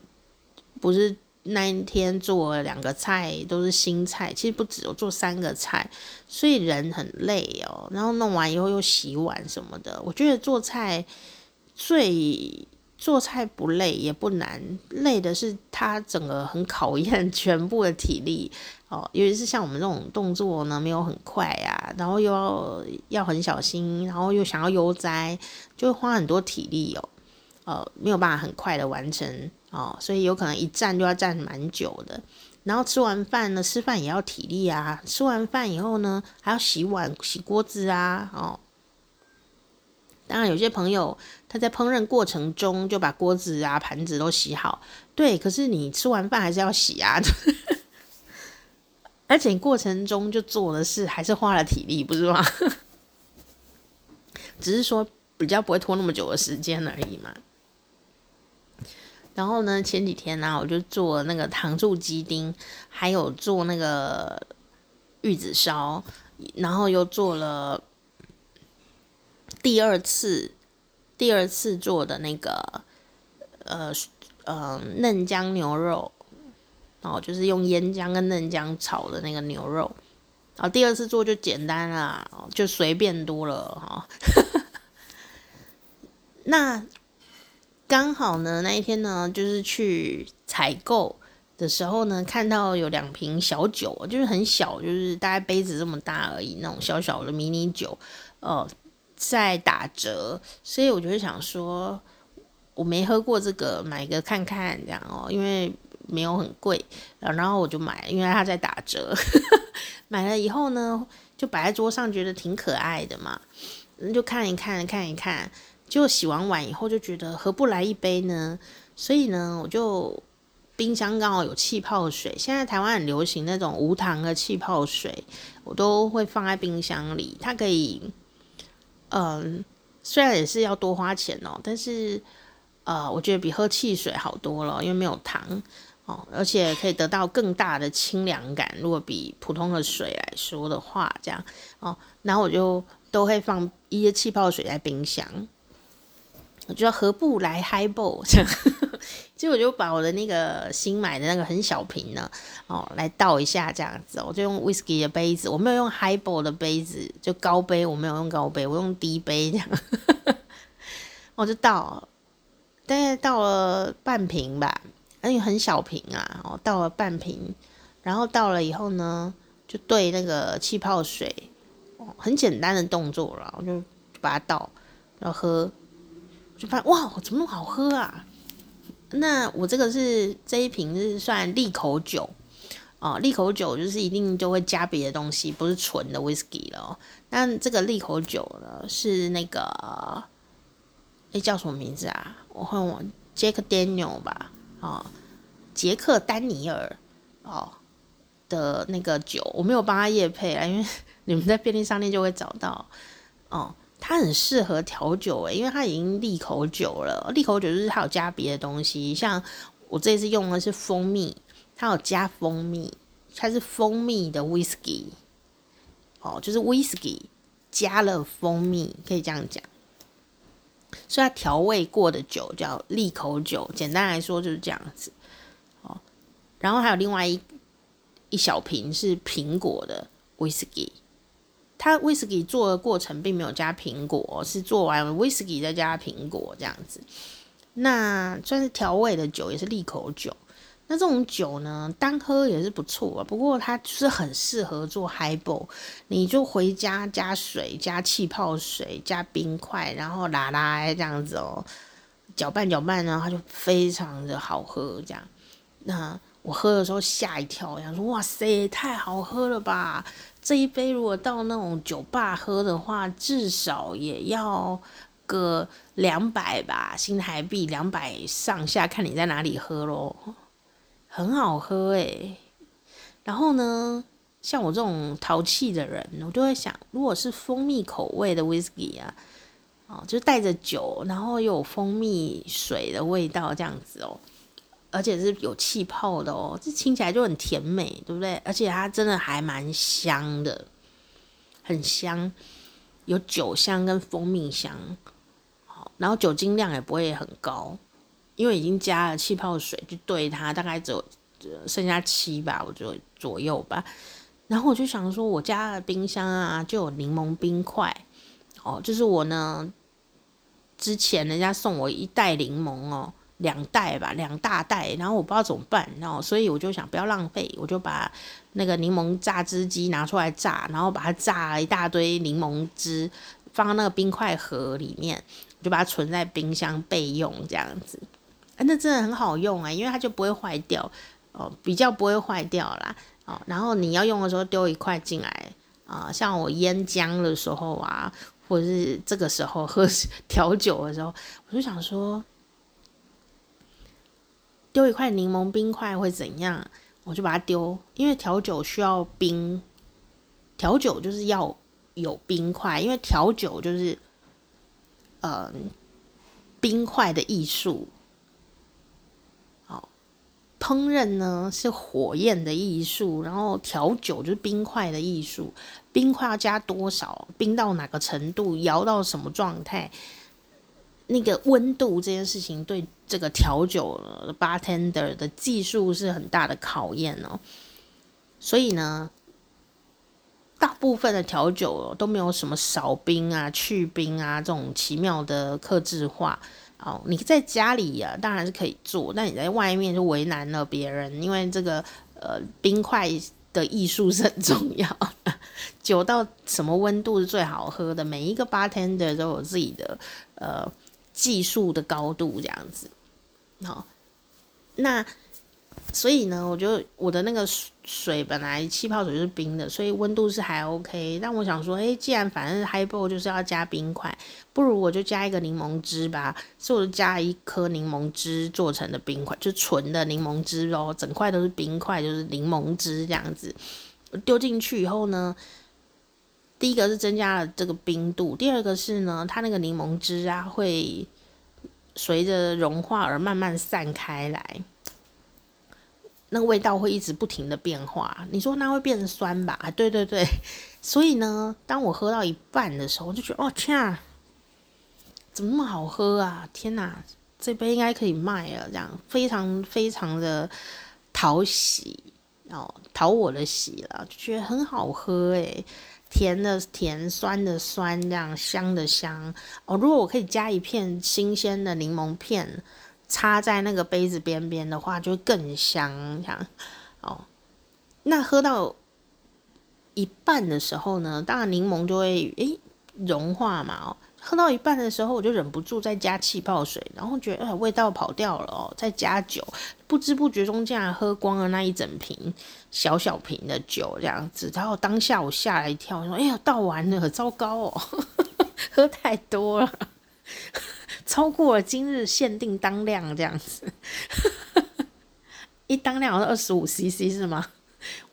不是那一天做了2个菜都是新菜，其实不止，我做3个菜，所以人很累哦。然后弄完以后又洗碗什么的，我觉得做菜不累也不难，累的是它整个很考验全部的体力哦。尤其是像我们这种动作呢没有很快啊，然后又要很小心，然后又想要悠哉，就会花很多体力哦，没有办法很快的完成哦，所以有可能一站就要站蛮久的。然后吃完饭呢，吃饭也要体力啊，吃完饭以后呢还要洗碗洗锅子啊哦。当然有些朋友他在烹饪过程中就把锅子啊盘子都洗好，对，可是你吃完饭还是要洗啊。而且过程中就做的事还是花了体力，不是吗？只是说比较不会拖那么久的时间而已嘛。然后呢，前几天呢、我就做那个糖醋鸡丁，还有做那个玉子烧然后又做了第二次做的那个嫩姜牛肉，然后就是用腌姜跟嫩姜炒的那个牛肉。然后第二次做就简单啦，就随便多了哈。那刚好呢，那一天呢，就是去采购的时候呢，看到有两瓶小酒，就是很小，就是大概杯子这么大而已，那种小小的迷你酒，在打折，所以我就想说，我没喝过这个，买个看看这样哦，因为没有很贵，然后我就买，因为它在打折。买了以后呢，就摆在桌上，觉得挺可爱的嘛，就看一看，就洗完碗以后就觉得何不来一杯呢？所以呢，我就冰箱刚好有气泡水，现在台湾很流行那种无糖的气泡水，我都会放在冰箱里。它可以，虽然也是要多花钱哦，但是我觉得比喝汽水好多了，因为没有糖。而且可以得到更大的清凉感，如果比普通的水来说的话，这样哦。然后我就都会放一些气泡水在冰箱，我就何不来 highball 这样，结果我就把我的那个新买的那个很小瓶呢，来倒一下这样子，我就用 whisky 的杯子，我没有用 highball 的杯子，就高杯我没有用高杯，我用低杯这样，我就倒，大概倒了半瓶吧。因为很小瓶啊，倒了半瓶，然后倒了以后呢，就兑那个气泡水，很简单的动作啦，我就把它倒，然后喝，就发现哇，怎么那么好喝啊！那我这一瓶是算利口酒哦，利口酒就是一定就会加别的东西，不是纯的 whisky 了哦。那这个利口酒呢，是那个叫什么名字啊？我看我 Jack Daniel 吧。杰克丹尼尔的那个酒，我没有帮他业配啊，因为你们在便利商店就会找到哦。它很适合调酒因为它已经利口酒了，利口酒就是它有加别的东西，像我这次用的是蜂蜜，它有加蜂蜜，它是蜂蜜的 whisky 哦，就是 whisky 加了蜂蜜，可以这样讲。所以它调味过的酒叫利口酒，简单来说就是这样子哦。然后还有另外一小瓶是苹果的 whisky， 它 whisky 做的过程并没有加苹果，是做完 whisky 再加苹果这样子。那算是调味的酒，也是利口酒。那这种酒呢，单喝也是不错啊，不过它就是很适合做 highball， 你就回家加水、加气泡水、加冰块，然后拉拉这样子哦，搅拌，然后它就非常的好喝这样。那我喝的时候吓一跳，我想说哇塞，太好喝了吧！这一杯如果到那种酒吧喝的话，至少也要个200吧，新台币200上下，看你在哪里喝咯。很好喝然后呢，像我这种淘气的人，我就会想，如果是蜂蜜口味的 whisky 啊，就带着酒，然后又有蜂蜜水的味道这样子哦，而且是有气泡的哦，这听起来就很甜美，对不对？而且它真的还蛮香的，很香，有酒香跟蜂蜜香，好，然后酒精量也不会很高。因为已经加了气泡水，就对它大概只有剩下7吧，我就左右吧。然后我就想说，我家的冰箱啊就有柠檬冰块哦，就是我呢之前人家送我一袋柠檬哦，2袋吧，2大袋，然后我不知道怎么办，然后所以我就想不要浪费，我就把那个柠檬榨汁机拿出来榨，然后把它榨了一大堆柠檬汁，放到那个冰块盒里面，我就把它存在冰箱备用这样子。那真的很好用因为它就不会坏掉哦，比较不会坏掉啦哦。然后你要用的时候丢一块进来像我腌姜的时候啊，或者是这个时候喝调酒的时候，我就想说丢一块柠檬冰块会怎样，我就把它丢，因为调酒需要冰，调酒就是要有冰块，因为调酒就是冰块的艺术。烹饪呢是火焰的艺术，然后调酒就是冰块的艺术，冰块要加多少，冰到哪个程度，摇到什么状态，那个温度这件事情对这个调酒 bartender 的技术是很大的考验哦。所以呢大部分的调酒、都没有什么少冰啊去冰啊这种奇妙的客制化哦。你在家里啊当然是可以做，但你在外面就为难了别人，因为这个冰块的艺术是很重要的酒到什么温度是最好喝的，每一个 bartender 都有自己的技术的高度这样子。好，那所以呢我就我的那个水本来气泡水就是冰的，所以温度是还 OK， 但我想说既然反正 highball 就是要加冰块，不如我就加一个柠檬汁吧，所以我就加一颗柠檬汁做成的冰块，就纯的柠檬汁咯，整块都是冰块，就是柠檬汁这样子丢进去以后呢，第一个是增加了这个冰度，第二个是呢它那个柠檬汁啊会随着融化而慢慢散开来，那个味道会一直不停的变化，你说那会变酸吧？对对对，所以呢，当我喝到一半的时候，我就觉得哦天啊，怎么那么好喝啊！天哪，这杯应该可以卖了，这样非常非常的讨喜哦，讨我的喜了，就觉得很好喝欸，甜的甜，酸的酸，这样香的香哦。如果我可以加一片新鲜的柠檬片，插在那个杯子边边的话就更香这样哦。那喝到一半的时候呢，当然柠檬就会融化嘛哦。喝到一半的时候我就忍不住再加气泡水，然后觉得味道跑掉了哦，再加酒，不知不觉中竟然喝光了那一整瓶小小瓶的酒这样子。然后当下我吓了一跳，我说倒完了，糟糕哦喝太多了超过了今日限定当量这样子一当量好像 25cc 是吗？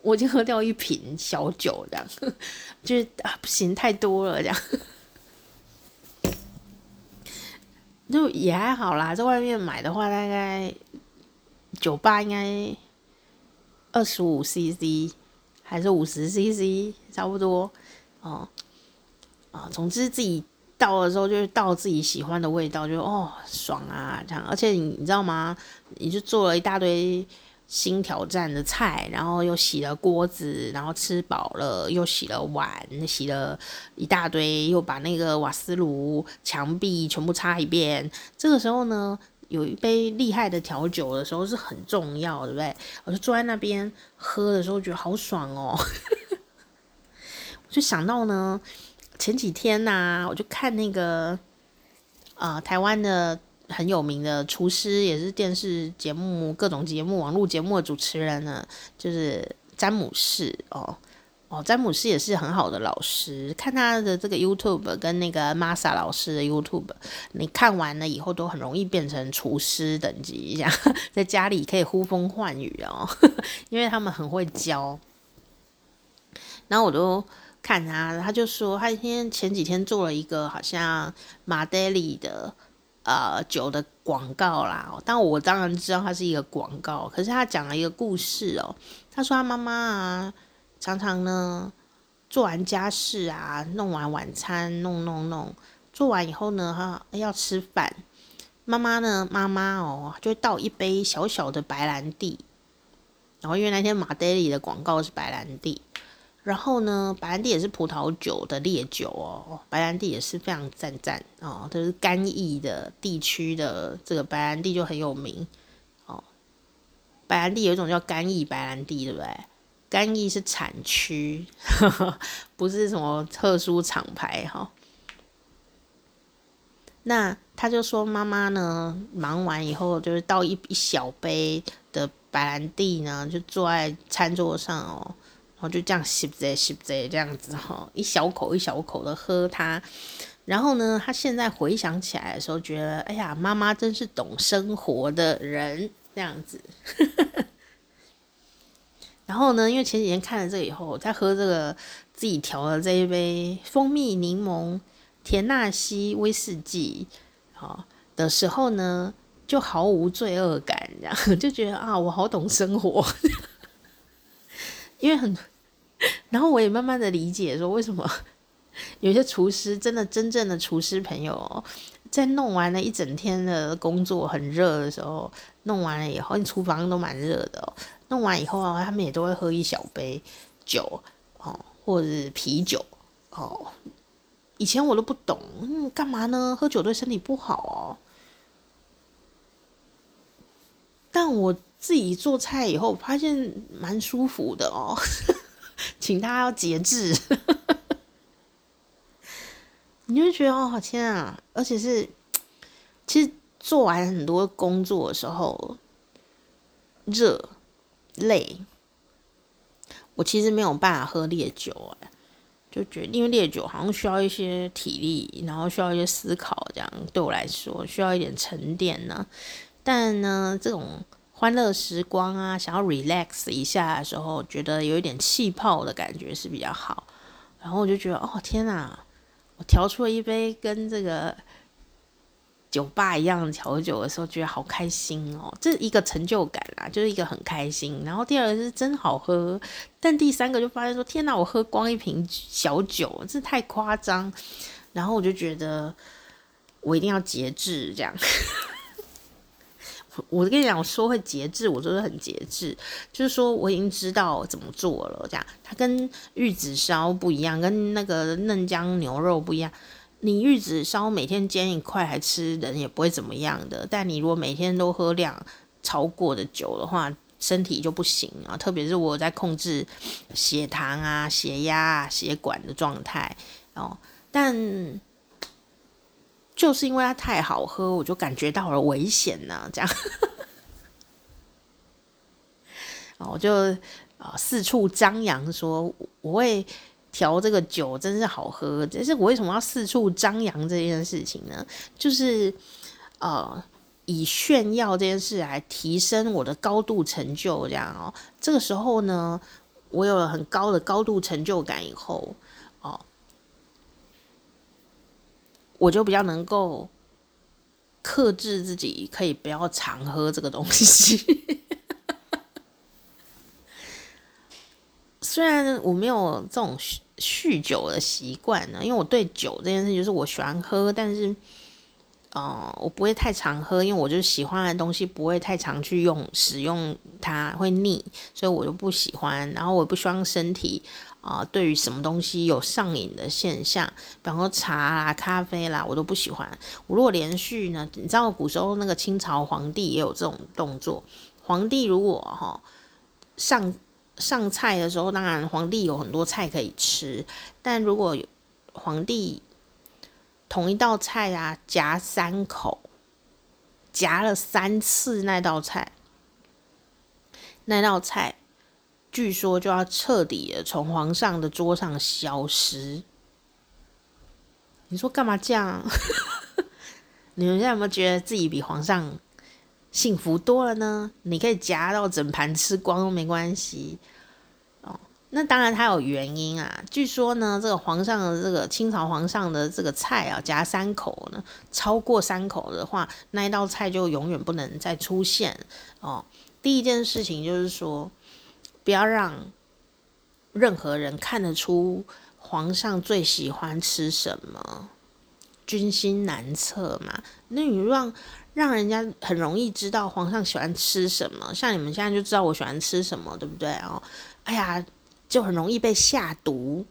我已经喝掉一瓶小酒这样就是不行太多了这样就也还好啦，在外面买的话大概酒吧应该 25cc 还是 50cc 差不多哦。总之自己倒的时候就是倒自己喜欢的味道，就爽啊这样。而且你知道吗，你就做了一大堆新挑战的菜，然后又洗了锅子，然后吃饱了又洗了碗，洗了一大堆，又把那个瓦斯炉墙壁全部擦一遍。这个时候呢有一杯厉害的调酒的时候是很重要，对不对？我就坐在那边喝的时候觉得好爽哦我就想到呢前几天啊我就看那个台湾的很有名的厨师，也是电视节目各种节目网络节目的主持人呢，就是詹姆士詹姆士也是很好的老师，看他的这个 YouTube 跟那个 Masa 老师的 YouTube， 你看完了以后都很容易变成厨师等级这样在家里可以呼风唤雨因为他们很会教。然后我都看他就说他前几天做了一个好像马德里的酒的广告啦，但我当然知道它是一个广告，可是他讲了一个故事他说他妈妈啊常常呢做完家事啊，弄完晚餐弄做完以后呢他要吃饭，妈妈就会倒一杯小小的白兰地，然后因为那天马德里的广告是白兰地，然后呢白兰地也是葡萄酒的烈酒白兰地也是非常赞就是干邑的地区的这个白兰地就很有名白兰地有一种叫干邑白兰地，对不对？干邑是产区不是什么特殊厂牌那他就说妈妈呢忙完以后就是倒一小杯的白兰地呢就坐在餐桌上然后就这样吸着这样子一小口一小口的喝它。然后呢他现在回想起来的时候觉得哎呀妈妈真是懂生活的人这样子然后呢因为前几天看了这个以后，在喝这个自己调的这一杯蜂蜜柠檬田纳西威士忌的时候呢，就毫无罪恶感，这样就觉得啊，我好懂生活。因为很，然后我也慢慢的理解说，为什么有些厨师真正的厨师朋友，在弄完了一整天的工作很热的时候，弄完了以后，你厨房都蛮热的哦，弄完以后啊，他们也都会喝一小杯酒哦，或者是啤酒哦。以前我都不懂，干嘛呢？喝酒对身体不好哦。但我自己做菜以后，我发现蛮舒服的哦，请大家要节制。你就觉得哦，天啊！而且是，其实做完很多工作的时候，热、累，我其实没有办法喝烈酒哎，就觉得因为烈酒好像需要一些体力，然后需要一些思考，这样对我来说需要一点沉淀呢。但呢，这种欢乐时光啊，想要 relax 一下的时候，觉得有一点气泡的感觉是比较好。然后我就觉得，哦天啊，我调出了一杯跟这个酒吧一样的调酒的时候，觉得好开心哦，这一个成就感啊，就是一个很开心。然后第二个是真好喝，但第三个就发现说，天哪，我喝光一瓶小酒，这太夸张。然后我就觉得，我一定要节制这样。我跟你讲，我说会节制，我就是很节制，就是说我已经知道怎么做了，这样。它跟玉子烧不一样，跟那个嫩姜牛肉不一样。你玉子烧每天煎一块还吃，人也不会怎么样的。但你如果每天都喝量超过的酒的话，身体就不行啊。特别是我在控制血糖啊、血压啊、血管的状态哦，但。就是因为它太好喝，我就感觉到了危险呢、啊，这样，我就四处张扬说我会调这个酒，真是好喝。但是我为什么要四处张扬这件事情呢？就是以炫耀这件事来提升我的高度成就，这样哦。这个时候呢，我有了很高的高度成就感以后，哦。我就比较能够克制自己，可以不要常喝这个东西。虽然我没有这种酗酒的习惯呢，因为我对酒这件事就是我喜欢喝，但是，我不会太常喝，因为我就喜欢的东西不会太常去使用它，会腻，所以我就不喜欢。然后我不希望身体。对于什么东西有上瘾的现象，比方说茶啦、咖啡啦，我都不喜欢。我如果连续呢，你知道古时候那个清朝皇帝也有这种动作。皇帝如果上菜的时候，当然皇帝有很多菜可以吃，但如果皇帝同一道菜啊夹三口，夹了3次那道菜。据说就要彻底的从皇上的桌上消失。你说干嘛这样？你们现在有没有觉得自己比皇上幸福多了呢？你可以夹到整盘吃光都没关系。哦，那当然它有原因啊。据说呢，这个皇上的这个清朝皇上的这个菜啊，夹3口呢，超过3口的话，那一道菜就永远不能再出现。哦，第一件事情就是说。不要让任何人看得出皇上最喜欢吃什么，军心难测嘛。那你让人家很容易知道皇上喜欢吃什么，像你们现在就知道我喜欢吃什么，对不对哦？哎呀，就很容易被下毒，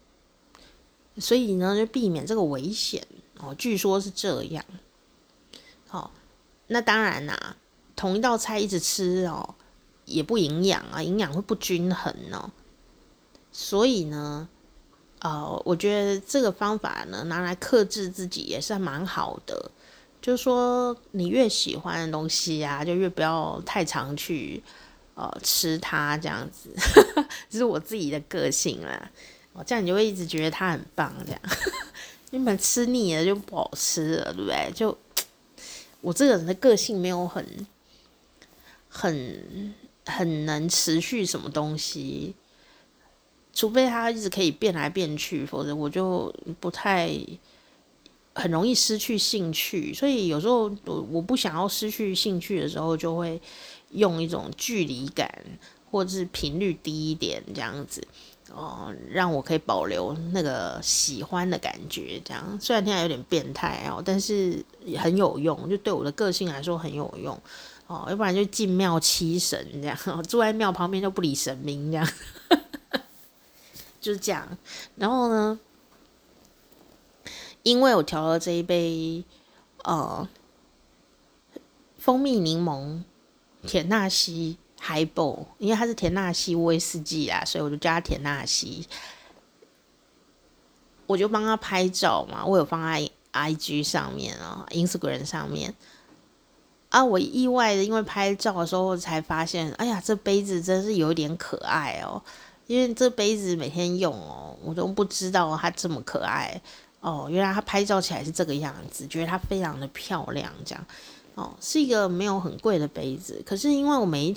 所以呢，就避免这个危险哦。据说是这样。哦，那当然啦、啊，同一道菜一直吃哦。也不营养啊，营养会不均衡哦。所以呢，我觉得这个方法呢，拿来克制自己也是蛮好的。就是说，你越喜欢的东西啊，就越不要太常去吃它，这样子。这是我自己的个性啦。哦，这样你就会一直觉得它很棒，这样。原本吃腻了就不好吃了，对不对？就我这个人的个性没有很能持续什么东西，除非它一直可以变来变去，否则我就不太很容易失去兴趣，所以有时候我不想要失去兴趣的时候，就会用一种距离感或是频率低一点这样子，让我可以保留那个喜欢的感觉。这样虽然听起来有点变态但是很有用，就对我的个性来说很有用要不然就进庙七神这样，住在庙旁边就不理神明这样，就是这样。然后呢？因为我调了这一杯蜂蜜柠檬田纳西 Highball， 因为它是田纳西威士忌啊，所以我就叫它田纳西。我就帮它拍照嘛，我有放在 IG 上面Instagram 上面啊。我意外的因为拍照的时候才发现，哎呀，这杯子真是有点可爱因为这杯子每天用我都不知道它这么可爱。原来它拍照起来是这个样子，觉得它非常的漂亮，这样是一个没有很贵的杯子，可是因为我每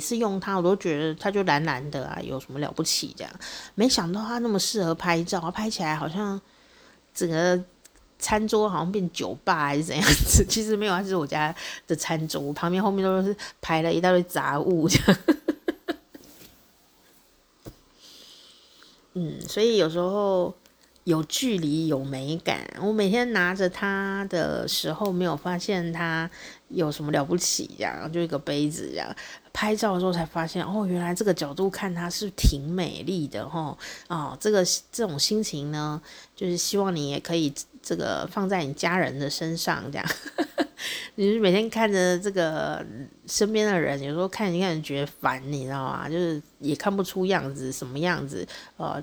次用它，我都觉得它就蓝蓝的啊，有什么了不起这样？没想到它那么适合拍照，拍起来好像整个餐桌好像变酒吧还是怎样子？其实没有，它是我家的餐桌，旁边后面都是排了一大堆杂物这样。所以有时候。有距离有美感，我每天拿着它的时候没有发现它有什么了不起，这样就一个杯子这样，拍照的时候才发现原来这个角度看它是挺美丽的这种心情呢，就是希望你也可以这个放在你家人的身上这样你每天看着这个身边的人，有时候看一看觉得烦，你知道吗？就是也看不出样子什么样子，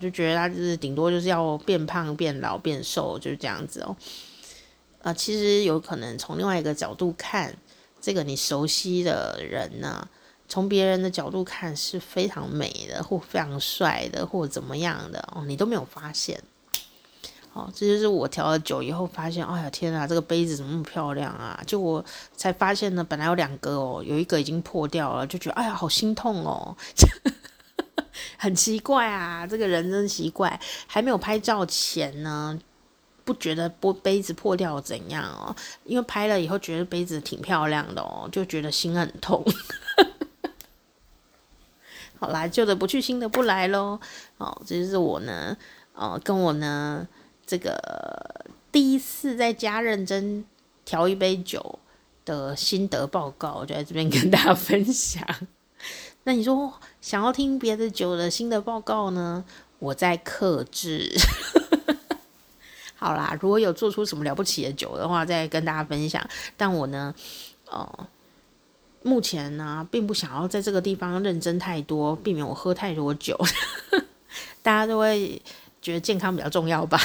就觉得他就是顶多就是要变胖、变老、变瘦，就是这样子其实有可能从另外一个角度看，这个你熟悉的人呢，从别人的角度看是非常美的，或非常帅的，或怎么样的你都没有发现。这就是我调了酒以后发现，哎呀天啊，这个杯子怎么那么漂亮啊！就我才发现呢，本来有2个有一个已经破掉了，就觉得哎呀好心痛很奇怪啊，这个人真奇怪。还没有拍照前呢，不觉得杯子破掉怎样因为拍了以后觉得杯子挺漂亮的就觉得心很痛。好啦，旧的不去，新的不来咯。这就是我呢，跟我呢。这个第一次在家认真调一杯酒的心得报告，我就在这边跟大家分享。那你说想要听别的酒的心得报告呢？我在克制。好啦，如果有做出什么了不起的酒的话，再跟大家分享。但我呢，目前呢，并不想要在这个地方认真太多，避免我喝太多酒。大家都会觉得健康比较重要吧。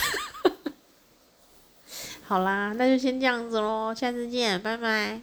好啦，那就先这样子咯，下次见，拜拜。